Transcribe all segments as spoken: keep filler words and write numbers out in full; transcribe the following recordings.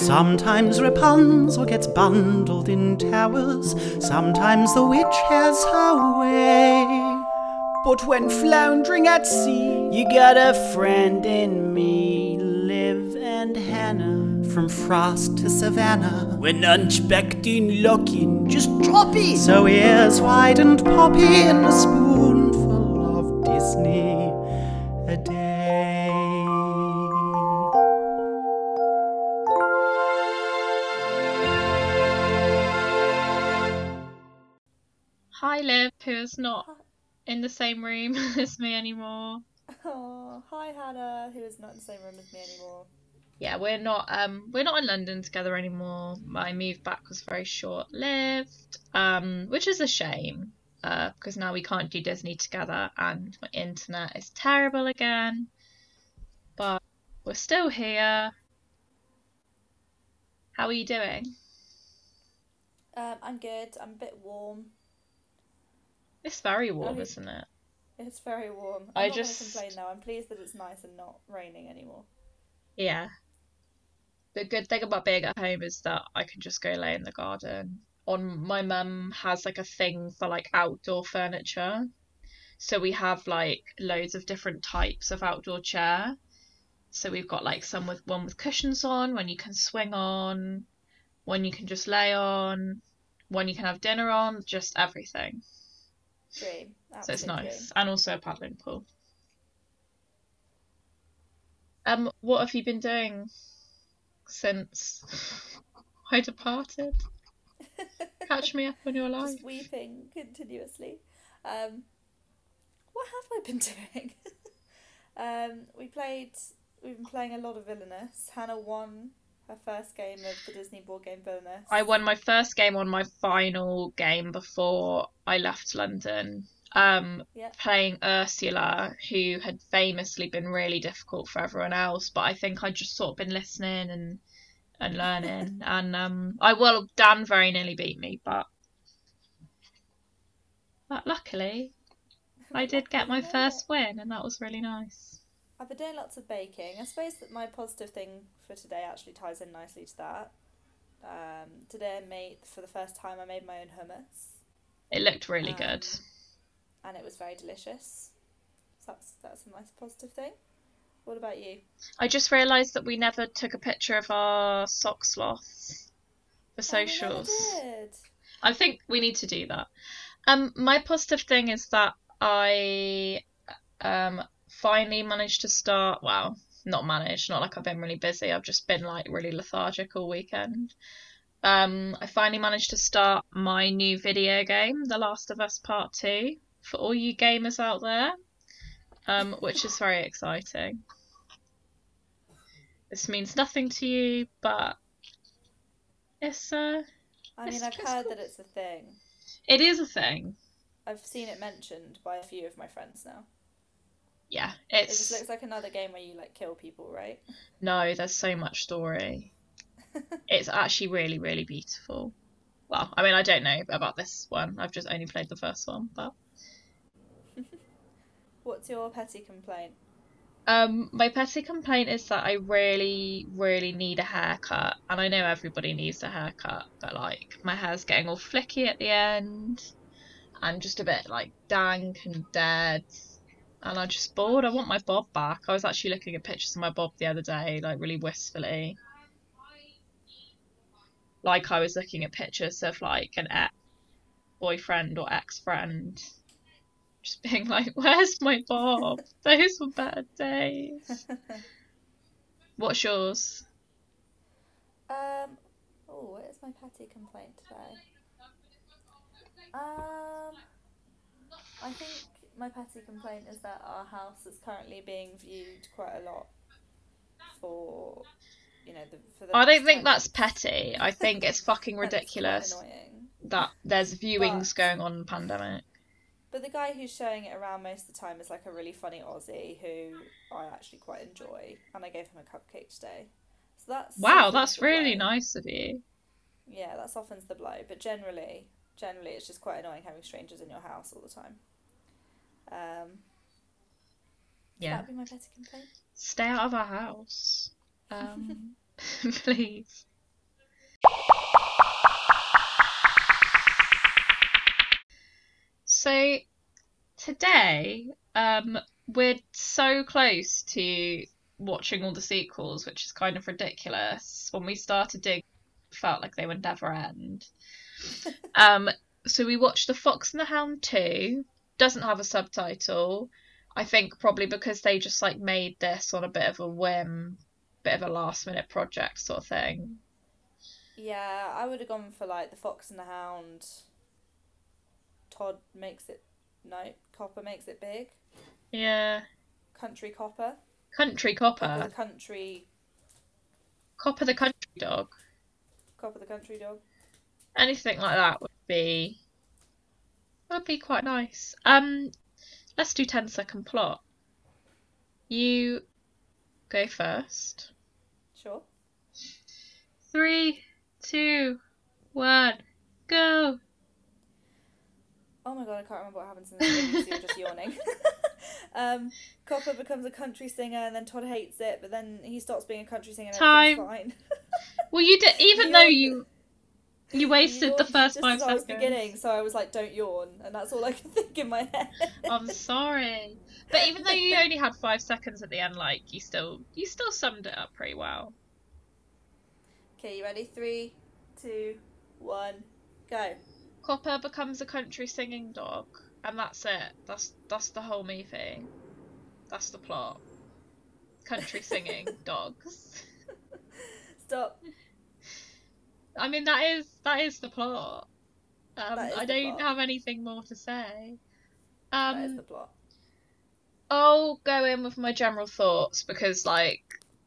Sometimes Rapunzel gets bundled in towers, sometimes the witch has her way. But when floundering at sea, you got a friend in me, Liv and Hannah. From frost to savannah, when hunchbacked in locking, just drop in. So ears wide and poppy and a spoonful of Disney a day. Hi Liv, who's not in the same room as me anymore. Oh, hi Hannah, who is not in the same room as me anymore. Yeah, we're not um we're not in London together anymore. My move back was very short-lived, um, which is a shame, uh, because now we can't do Disney together and my internet is terrible again. But we're still here. How are you doing? Um, I'm good. I'm a bit warm. It's very warm, oh, isn't it? It's very warm. I'm I not just going to complain now. I'm pleased that it's nice and not raining anymore. Yeah. The good thing about being at home is that I can just go lay in the garden. On my mum has like a thing for like outdoor furniture, so we have like loads of different types of outdoor chair. So we've got like some with one with cushions on, one you can swing on, one you can just lay on, one you can have dinner on, just everything. Dream. So it's nice, dream. And also a paddling pool. Um, what have you been doing since I departed? Catch me up on your life. Just weeping continuously. Um, what have I been doing? um, we played. We've been playing a lot of Villainous. Hannah won her first game of the Disney board game Villainous. I won my first game on my final game before I left London, um, yep. playing Ursula, who had famously been really difficult for everyone else, but I think I'd just sort of been listening and and learning. and um, I well, Dan very nearly beat me, but, but luckily I did get my first win, and that was really nice. I've been doing lots of baking. I suppose that my positive thing for today actually ties in nicely to that. Um, today I made, for the first time, I made my own hummus. It looked really um, good. And it was very delicious. So that's, that's a nice positive thing. What about you? I just realised that we never took a picture of our sock sloths for socials. Oh, we never did. I think we need to do that. Um, my positive thing is that I... um. finally managed to start, well, not managed, not like I've been really busy, I've just been like really lethargic all weekend. Um, I finally managed to start my new video game, The Last of Us Part two, for all you gamers out there, um, which is very exciting. This means nothing to you, but it's, uh... I mean, it's I've heard cool. that it's a thing. It is a thing. I've seen it mentioned by a few of my friends now. Yeah, it's... It just looks like another game where you, like, kill people, right? No, there's so much story. It's actually really, really beautiful. Well, I mean, I don't know about this one. I've just only played the first one, but... What's your petty complaint? Um, my petty complaint is that I really, really need a haircut. And I know everybody needs a haircut, but, like, my hair's getting all flicky at the end. I'm just a bit, like, dank and dead. And I'm just bored. I want my bob back. I was actually looking at pictures of my bob the other day, like really wistfully. Like I was looking at pictures of like an ex-boyfriend or ex-friend. Just being like, where's my bob? Those were better days. What's yours? Um, oh, what is my petty complaint today? Um, I think... My petty complaint is that our house is currently being viewed quite a lot for, you know, the, for the... I don't think that's petty. I think it's fucking ridiculous that there's viewings but, going on in the pandemic. But the guy who's showing it around most of the time is like a really funny Aussie who I actually quite enjoy, and I gave him a cupcake today. So that's wow, that's really blow. nice of you. Yeah, that softens the blow. But generally, generally, it's just quite annoying having strangers in your house all the time. Um, yeah, that'd be my petty complaint. Stay out of our house, um, please. So today um, we're so close to watching all the sequels, which is kind of ridiculous. When we started doing it, felt like they would never end. um, so we watched The Fox and the Hound two. Doesn't have a subtitle. I think probably because they just like made this on a bit of a whim, bit of a last minute project sort of thing. Yeah, I would have gone for like The Fox and the Hound. Todd makes it no, Copper makes it big. Yeah. Country Copper. Country Copper. Copper the country. Copper the country dog. Copper the country dog. Anything like that would be would be quite nice. Um. Let's do ten second plot. You go first. Sure. Three, two, one, go. Oh my god, I can't remember what happens in this video, so I'm just yawning. um, Copper becomes a country singer, and then Todd hates it, but then he starts being a country singer. And Time. Fine. Well, you did, even you though yawned, you you wasted the first just five seconds. I was beginning, so I was like, "Don't yawn," and that's all I could think in my head. I'm sorry, but even though you only had five seconds at the end, like you still you still summed it up pretty well. Okay, you ready? Three, two, one, go. Copper becomes a country singing dog, and that's it. That's that's the whole movie. That's the plot. Country singing dogs. Stop. I mean, that is that is the plot. Um, I don't plot. have anything more to say. Um, that is the plot. I'll go in with my general thoughts because, like.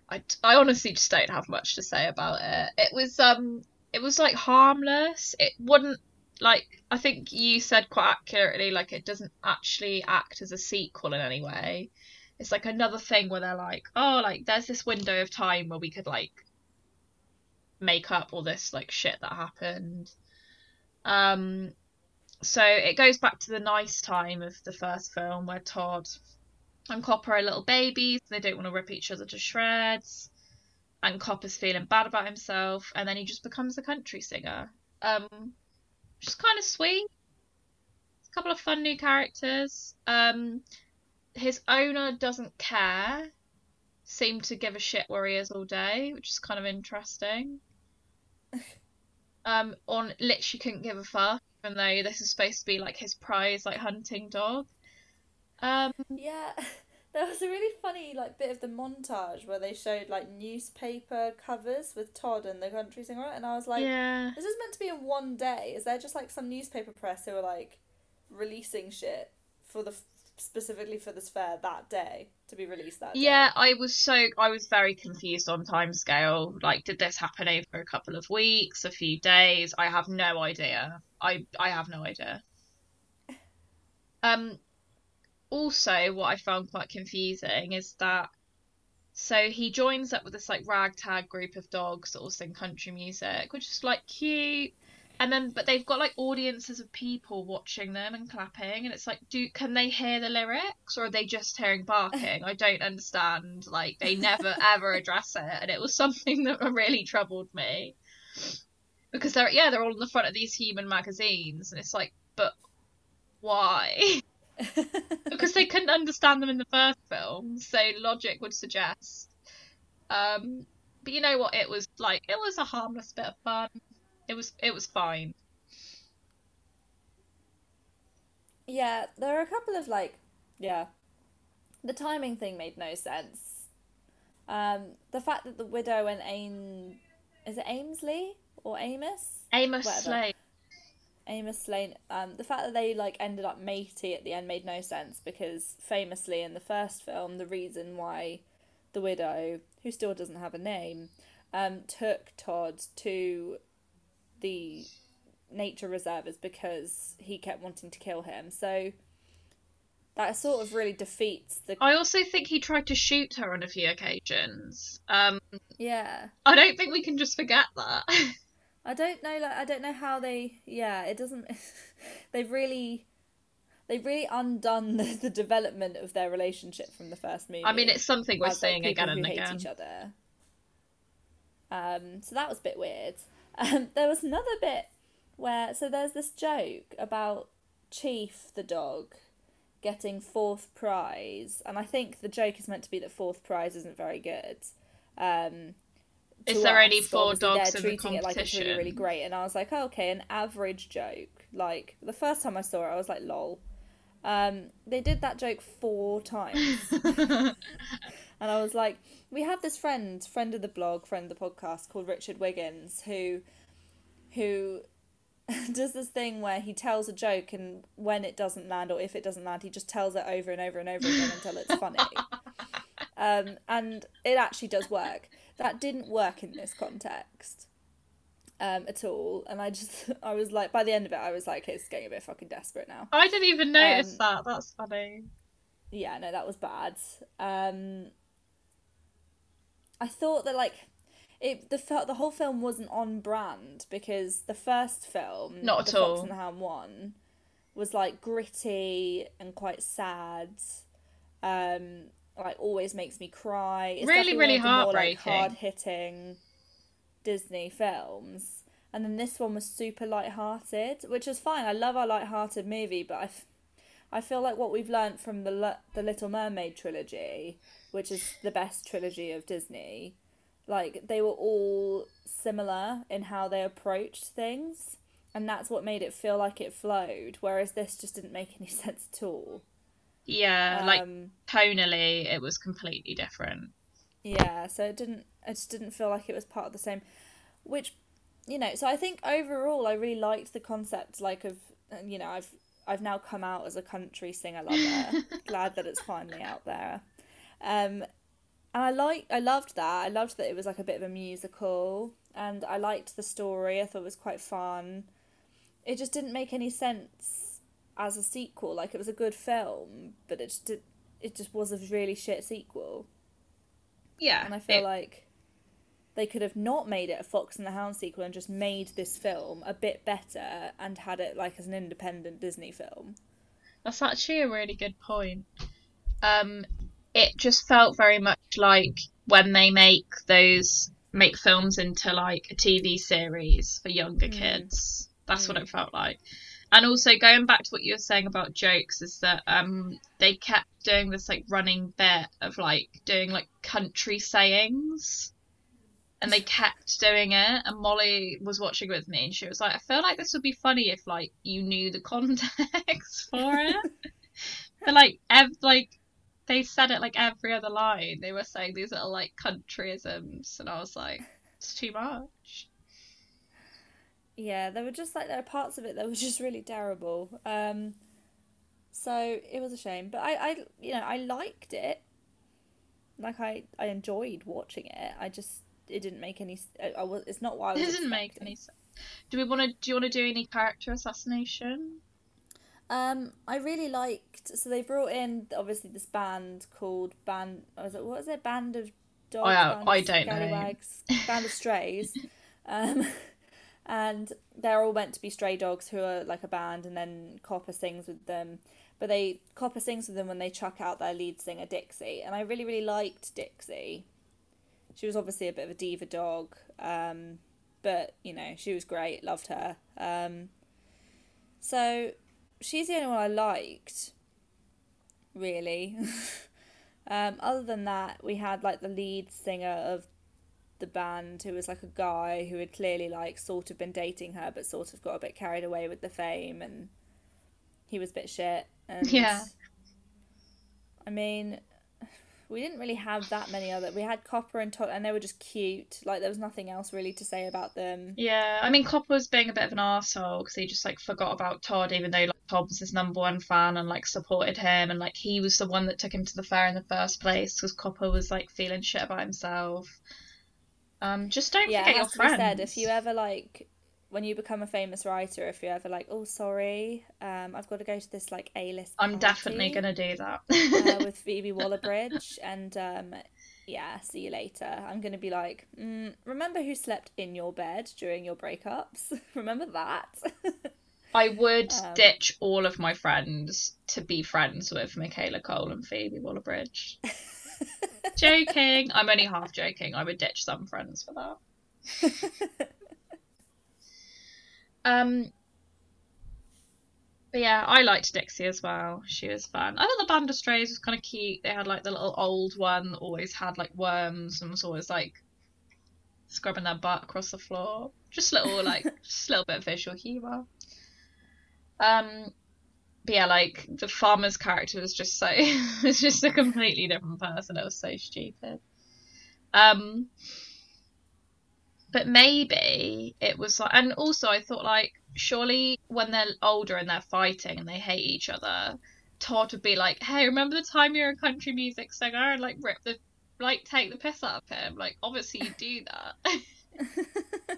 I, I honestly just don't have much to say about it. It was um it was like harmless. It wouldn't like I think you said quite accurately, like it doesn't actually act as a sequel in any way. It's like another thing where they're like, oh, like there's this window of time where we could like make up all this like shit that happened. Um so it goes back to the nice time of the first film where Todd and Copper are little babies. They don't want to rip each other to shreds. And Copper's feeling bad about himself. And then he just becomes a country singer. Um, which is kind of sweet. A couple of fun new characters. Um, his owner doesn't care. Seemed to give a shit where he is all day. Which is kind of interesting. um, on literally couldn't give a fuck. Even though this is supposed to be like his prize, like hunting dog. Um, yeah, there was a really funny like bit of the montage where they showed like newspaper covers with Todd and the country singer, and I was like, yeah. This is meant to be in one day. Is there just like some newspaper press who are like releasing shit for the specifically for this fair that day to be released that yeah, day? Yeah, I was so I was very confused on timescale. Like, did this happen over a couple of weeks, a few days? I have no idea. I I have no idea. Um. Also, what I found quite confusing is that, so he joins up with this like ragtag group of dogs that all sing country music, which is like cute, and then but they've got like audiences of people watching them and clapping, and it's like, do can they hear the lyrics or are they just hearing barking? I don't understand. Like, they never ever address it, and it was something that really troubled me because they're yeah they're all in the front of these human magazines, and it's like, but why? Because they couldn't understand them in the first film, so logic would suggest. Um, but you know what? It was like it was a harmless bit of fun. It was it was fine. Yeah, there are a couple of like yeah, the timing thing made no sense. Um, the fact that the widow and Aim is it Amesley or Amos? Amos Slade. Amos Slade, um, the fact that they like ended up matey at the end made no sense because famously in the first film, the reason why the widow, who still doesn't have a name, um, took Todd to the nature reserve is because he kept wanting to kill him. So that sort of really defeats the... I also think he tried to shoot her on a few occasions. Um, yeah. I don't think we can just forget that. I don't know, like, I don't know how they, yeah, it doesn't, they've really, they've really undone the, the development of their relationship from the first movie. I mean, it's something we're seeing again and again. People who hate each other. Um, so that was a bit weird. Um, there was another bit where, so there's this joke about Chief, the dog, getting fourth prize, and I think the joke is meant to be that fourth prize isn't very good. Um, is there only four dogs in the competition? They're treating it like it's really, really great, and I was like, oh, okay, an average joke. Like, the first time I saw it, I was like, lol. Um, they did that joke four times. And I was like, we have this friend, friend of the blog, friend of the podcast, called Richard Wiggins, who, who does this thing where he tells a joke, and when it doesn't land, or if it doesn't land, he just tells it over and over and over again until it's funny. Um, and it actually does work. That didn't work in this context um, at all. And I just, I was like, by the end of it, I was like, it's getting a bit fucking desperate now. I didn't even notice um, that. That's funny. Yeah, no, that was bad. Um, I thought that, like, it the the whole film wasn't on brand, because the first film, Not at The all. Fox and the Hound one, was, like, gritty and quite sad. Um... Like, always makes me cry. It's really, really heartbreaking. More, like, hard-hitting Disney films. And then this one was super light-hearted, which is fine. I love our light-hearted movie, but I, f- I feel like what we've learned from the L- the Little Mermaid trilogy, which is the best trilogy of Disney, like, they were all similar in how they approached things, and that's what made it feel like it flowed, whereas this just didn't make any sense at all. Yeah, um, like, tonally, it was completely different. Yeah, so it didn't, I just didn't feel like it was part of the same, which, you know, so I think overall I really liked the concept, like, of, you know, I've I've now come out as a country singer-lover. Glad that it's finally out there. Um, and I like, I loved that. I loved that it was, like, a bit of a musical, and I liked the story. I thought it was quite fun. It just didn't make any sense as a sequel. Like, it was a good film, but it just did, it just was a really shit sequel. Yeah, and I feel it... like they could have not made it a Fox and the Hound sequel and just made this film a bit better and had it, like, as an independent Disney film. That's actually a really good point. Um, it just felt very much like when they make those make films into, like, a T V series for younger mm. kids. That's mm. what it felt like. And also, going back to what you were saying about jokes, is that um, they kept doing this, like, running bit of, like, doing, like, country sayings. And they kept doing it. And Molly was watching with me, and she was like, I feel like this would be funny if, like, you knew the context for it. But, like, ev- like, they said it, like, every other line. They were saying these little, like, countryisms. And I was like, it's too much. Yeah, there were just, like, there are parts of it that were just really terrible. Um, so it was a shame. But I, I, you know, I liked it. Like, I, I enjoyed watching it. I just, it didn't make any, I was, it's not why I was It didn't expecting. Make any sense. Do we want to, do you want to do any character assassination? Um, I really liked, so they brought in, obviously, this band called Band, was it, what was it, Band of Dogs? Oh, yeah, I don't know. Band of Strays. Um... And they're all meant to be stray dogs who are, like, a band, and then Copper sings with them. But they Copper sings with them when they chuck out their lead singer, Dixie. And I really, really liked Dixie. She was obviously a bit of a diva dog. Um, but, you know, she was great. Loved her. Um, so she's the only one I liked, really. um, other than that, we had, like, the lead singer of the band, who was, like, a guy who had clearly, like, sort of been dating her, but sort of got a bit carried away with the fame, and he was a bit shit. And yeah, I mean, we didn't really have that many other. We had Copper and Todd, and they were just cute. Like, there was nothing else really to say about them. Yeah, I mean, Copper was being a bit of an arsehole because he just, like, forgot about Todd, even though, like, Todd was his number one fan and, like, supported him, and, like, he was the one that took him to the fair in the first place because Copper was, like, feeling shit about himself. Um, just don't yeah, forget your friends. Said, if you ever, like, when you become a famous writer, if you're ever like, oh, sorry, um, I've got to go to this, like, A-list I'm party, definitely going to do that. uh, with Phoebe Waller-Bridge, and, um, yeah, see you later. I'm going to be like, mm, remember who slept in your bed during your breakups? Remember that? I would um, ditch all of my friends to be friends with Michaela Coel and Phoebe Waller-Bridge. Joking. I'm only half joking. I would ditch some friends for that. um But yeah, I liked Dixie as well. She was fun. I thought the Band of Strays was kind of cute. They had like the little old one that always had like worms and was always like scrubbing their butt across the floor. Just little like just a little bit of visual humour. Um, but yeah, like the farmer's character was just so it's just a completely different person. It was so stupid. Um, but maybe it was like, and also I thought like, surely when they're older and they're fighting and they hate each other, Todd would be like, hey, remember the time you were a country music singer and like rip the like take the piss out of him? Like, obviously you do that.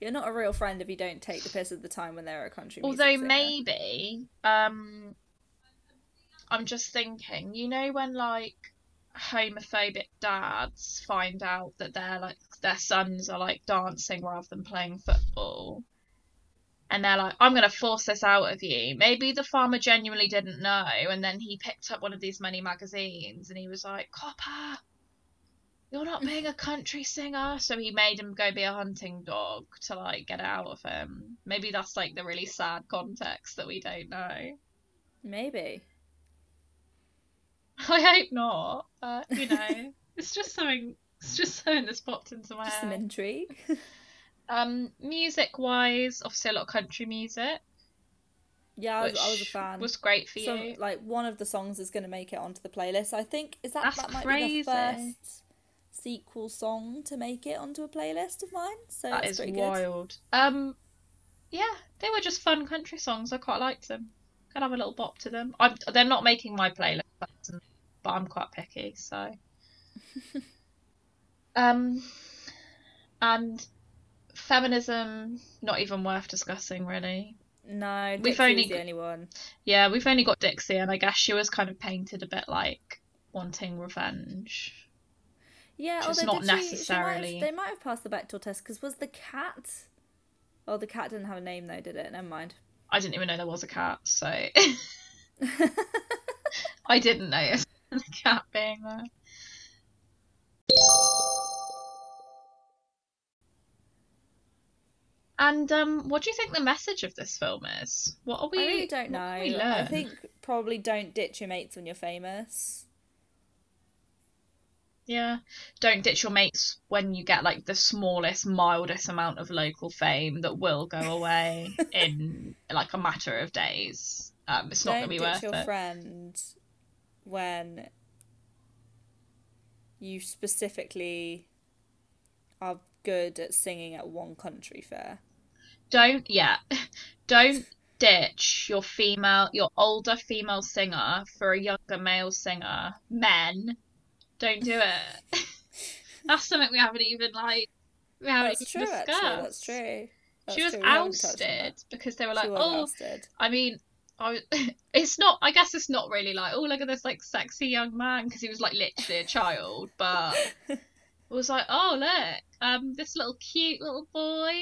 You're not a real friend if you don't take the piss at the time when they're a country music singer. Although maybe um I'm just thinking, you know when like homophobic dads find out that they're like their sons are like dancing rather than playing football, and they're like, I'm going to force this out of you. Maybe the farmer genuinely didn't know, and then he picked up one of these many magazines and he was like, Copper, you're not being a country singer. So he made him go be a hunting dog to, like, get out of him. Maybe that's, like, the really sad context that we don't know. Maybe. I hope not. But, you know, it's just something, it's just something that's popped into my head. Just some intrigue. Um, music-wise, obviously a lot of country music. Yeah, I was, I was a fan. Was great for Some, you. Like one of the songs is going to make it onto the playlist. I think is that That's that might crazy. Be the first sequel song to make it onto a playlist of mine. So that is wild. Good. Um, yeah, they were just fun country songs. I quite liked them. Could have a little bop to them. I'm, they're not making my playlist, but I'm quite picky, so. um, and. Feminism, not even worth discussing, really. No, Dixie's only... the only one. Yeah, we've only got Dixie, and I guess she was kind of painted a bit like wanting revenge. Yeah, although not necessarily. She, she might have, they might have passed the Bechdel test, because was the cat... Oh, the cat didn't have a name, though, did it? Never mind. I didn't even know there was a cat, so... I didn't notice the cat being there. And um, what do you think the message of this film is? What are we? I really don't know. What do we learn? I think probably don't ditch your mates when you're famous. Yeah, don't ditch your mates when you get like the smallest, mildest amount of local fame that will go away in like a matter of days. Um, it's not going to be worth it. Don't ditch your friend when you specifically are good at singing at one country fair. Don't, yeah, don't ditch your female, your older female singer for a younger male singer. Men, don't do it. That's something we haven't even like. We haven't that's even true, discussed. Actually, that's true. That's she was true. ousted because they were like, oh, ousted. I mean, I, it's not. I guess it's not really like, oh, look at this like sexy young man, because he was like literally a child, but. It was like, oh, look, um, this little cute little boy,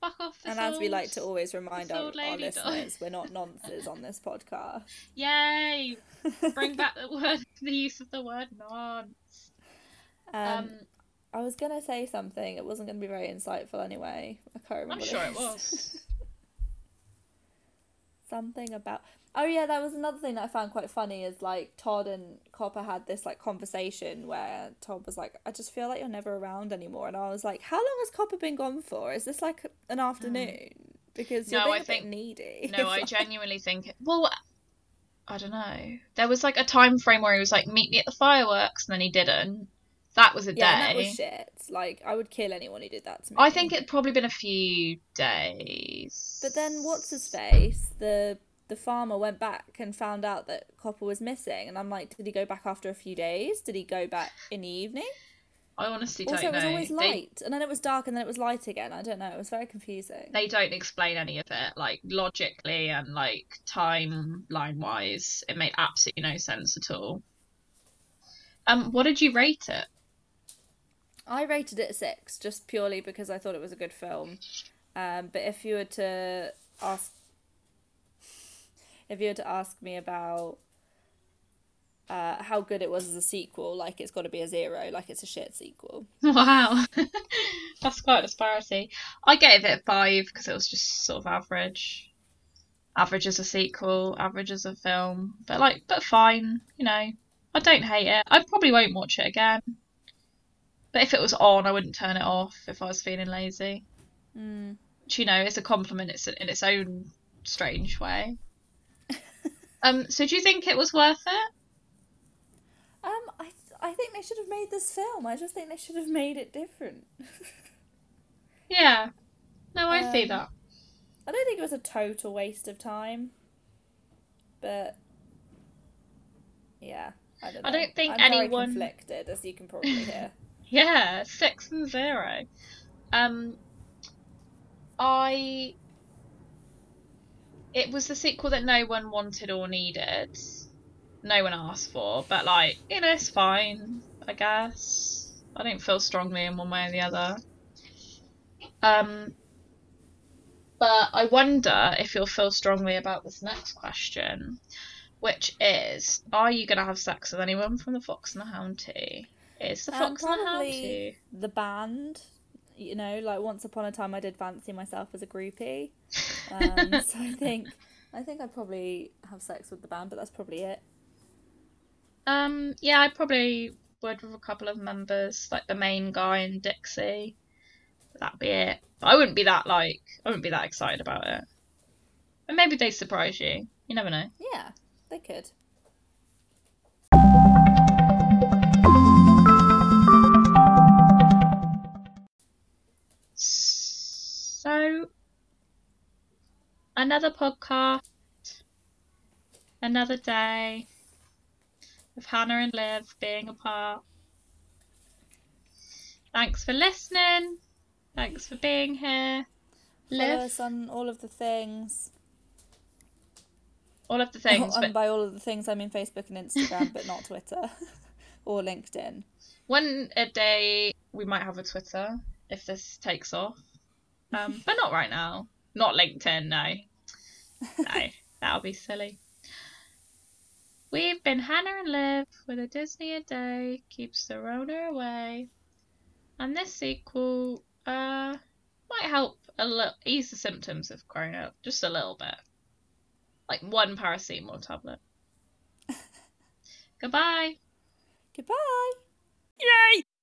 fuck off this And old, as we like to always remind our, our listeners, we're not nonces on this podcast. Yay! Bring back the word, the use of the word nonce. Um, um, I was going to say something. It wasn't going to be very insightful anyway. I can't remember. I'm sure it was. Something about... Oh, yeah, that was another thing that I found quite funny is, like, Todd and Copper had this, like, conversation where Todd was like, I just feel like you're never around anymore. And I was like, how long has Copper been gone for? Is this, like, an afternoon? Because you're no, being I a think, bit needy. No, I like... genuinely think... It, well, I don't know. There was, like, a time frame where he was like, meet me at the fireworks, and then he didn't. That was a yeah, day. Yeah, that was shit. Like, I would kill anyone who did that to me. I think it'd probably been a few days. But then what's-his-face, the... the farmer went back and found out that Copper was missing, and I'm like, did he go back after a few days? Did he go back in the evening? I honestly don't know. Also, it was always light, they... and then it was dark, and then it was light again. I don't know. It was very confusing. They don't explain any of it, like, logically and, like, timeline-wise. It made absolutely no sense at all. Um, what did you rate it? I rated it a six, just purely because I thought it was a good film. Um, but if you were to ask If you were to ask me about uh, how good it was as a sequel, like, it's got to be a zero. Like, it's a shit sequel. Wow. That's quite a disparity. I gave it a five because it was just sort of average. average as a sequel, average as a film, but like, but fine, you know, I don't hate it. I probably won't watch it again, but if it was on, I wouldn't turn it off if I was feeling lazy. Mm. Which, you know, it's a compliment in its own strange way. Um, so do you think it was worth it? Um, I th I think they should have made this film. I just think they should have made it different. Yeah. No, I um, see that. I don't think it was a total waste of time. But yeah, I don't know. I don't think I'm anyone very conflicted, as you can probably hear. Yeah, six and zero. Um, I. It was the sequel that no one wanted or needed. No one asked for, but like, you know, it's fine, I guess. I don't feel strongly in one way or the other. Um, but I wonder if you'll feel strongly about this next question, which is, are you going to have sex with anyone from The Fox and the Hound two? It's The Fox um, and the Hound two. The band, you know, like once upon a time I did fancy myself as a groupie. Um, so I think... I think I'd probably have sex with the band, but that's probably it. Um, yeah, I probably would with a couple of members, like the main guy and Dixie. That'd be it. But I wouldn't be that, like, I wouldn't be that excited about it. But maybe they surprise you. You never know. Yeah, they could. So... another podcast, another day of Hannah and Liv being apart. Thanks for listening. Thanks for being here. Liv. Follow us on all of the things. All of the things. Oh, and but... by all of the things, I mean Facebook and Instagram, but not Twitter or LinkedIn. One a day we might have a Twitter if this takes off, um, but not right now. Not LinkedIn, no. No, that'll be silly. We've been Hannah and Liv with A Disney A Day Keeps the Rona Away. And this sequel uh, might help a little ease the symptoms of corona, just a little bit. Like one paracetamol tablet. Goodbye. Goodbye. Yay!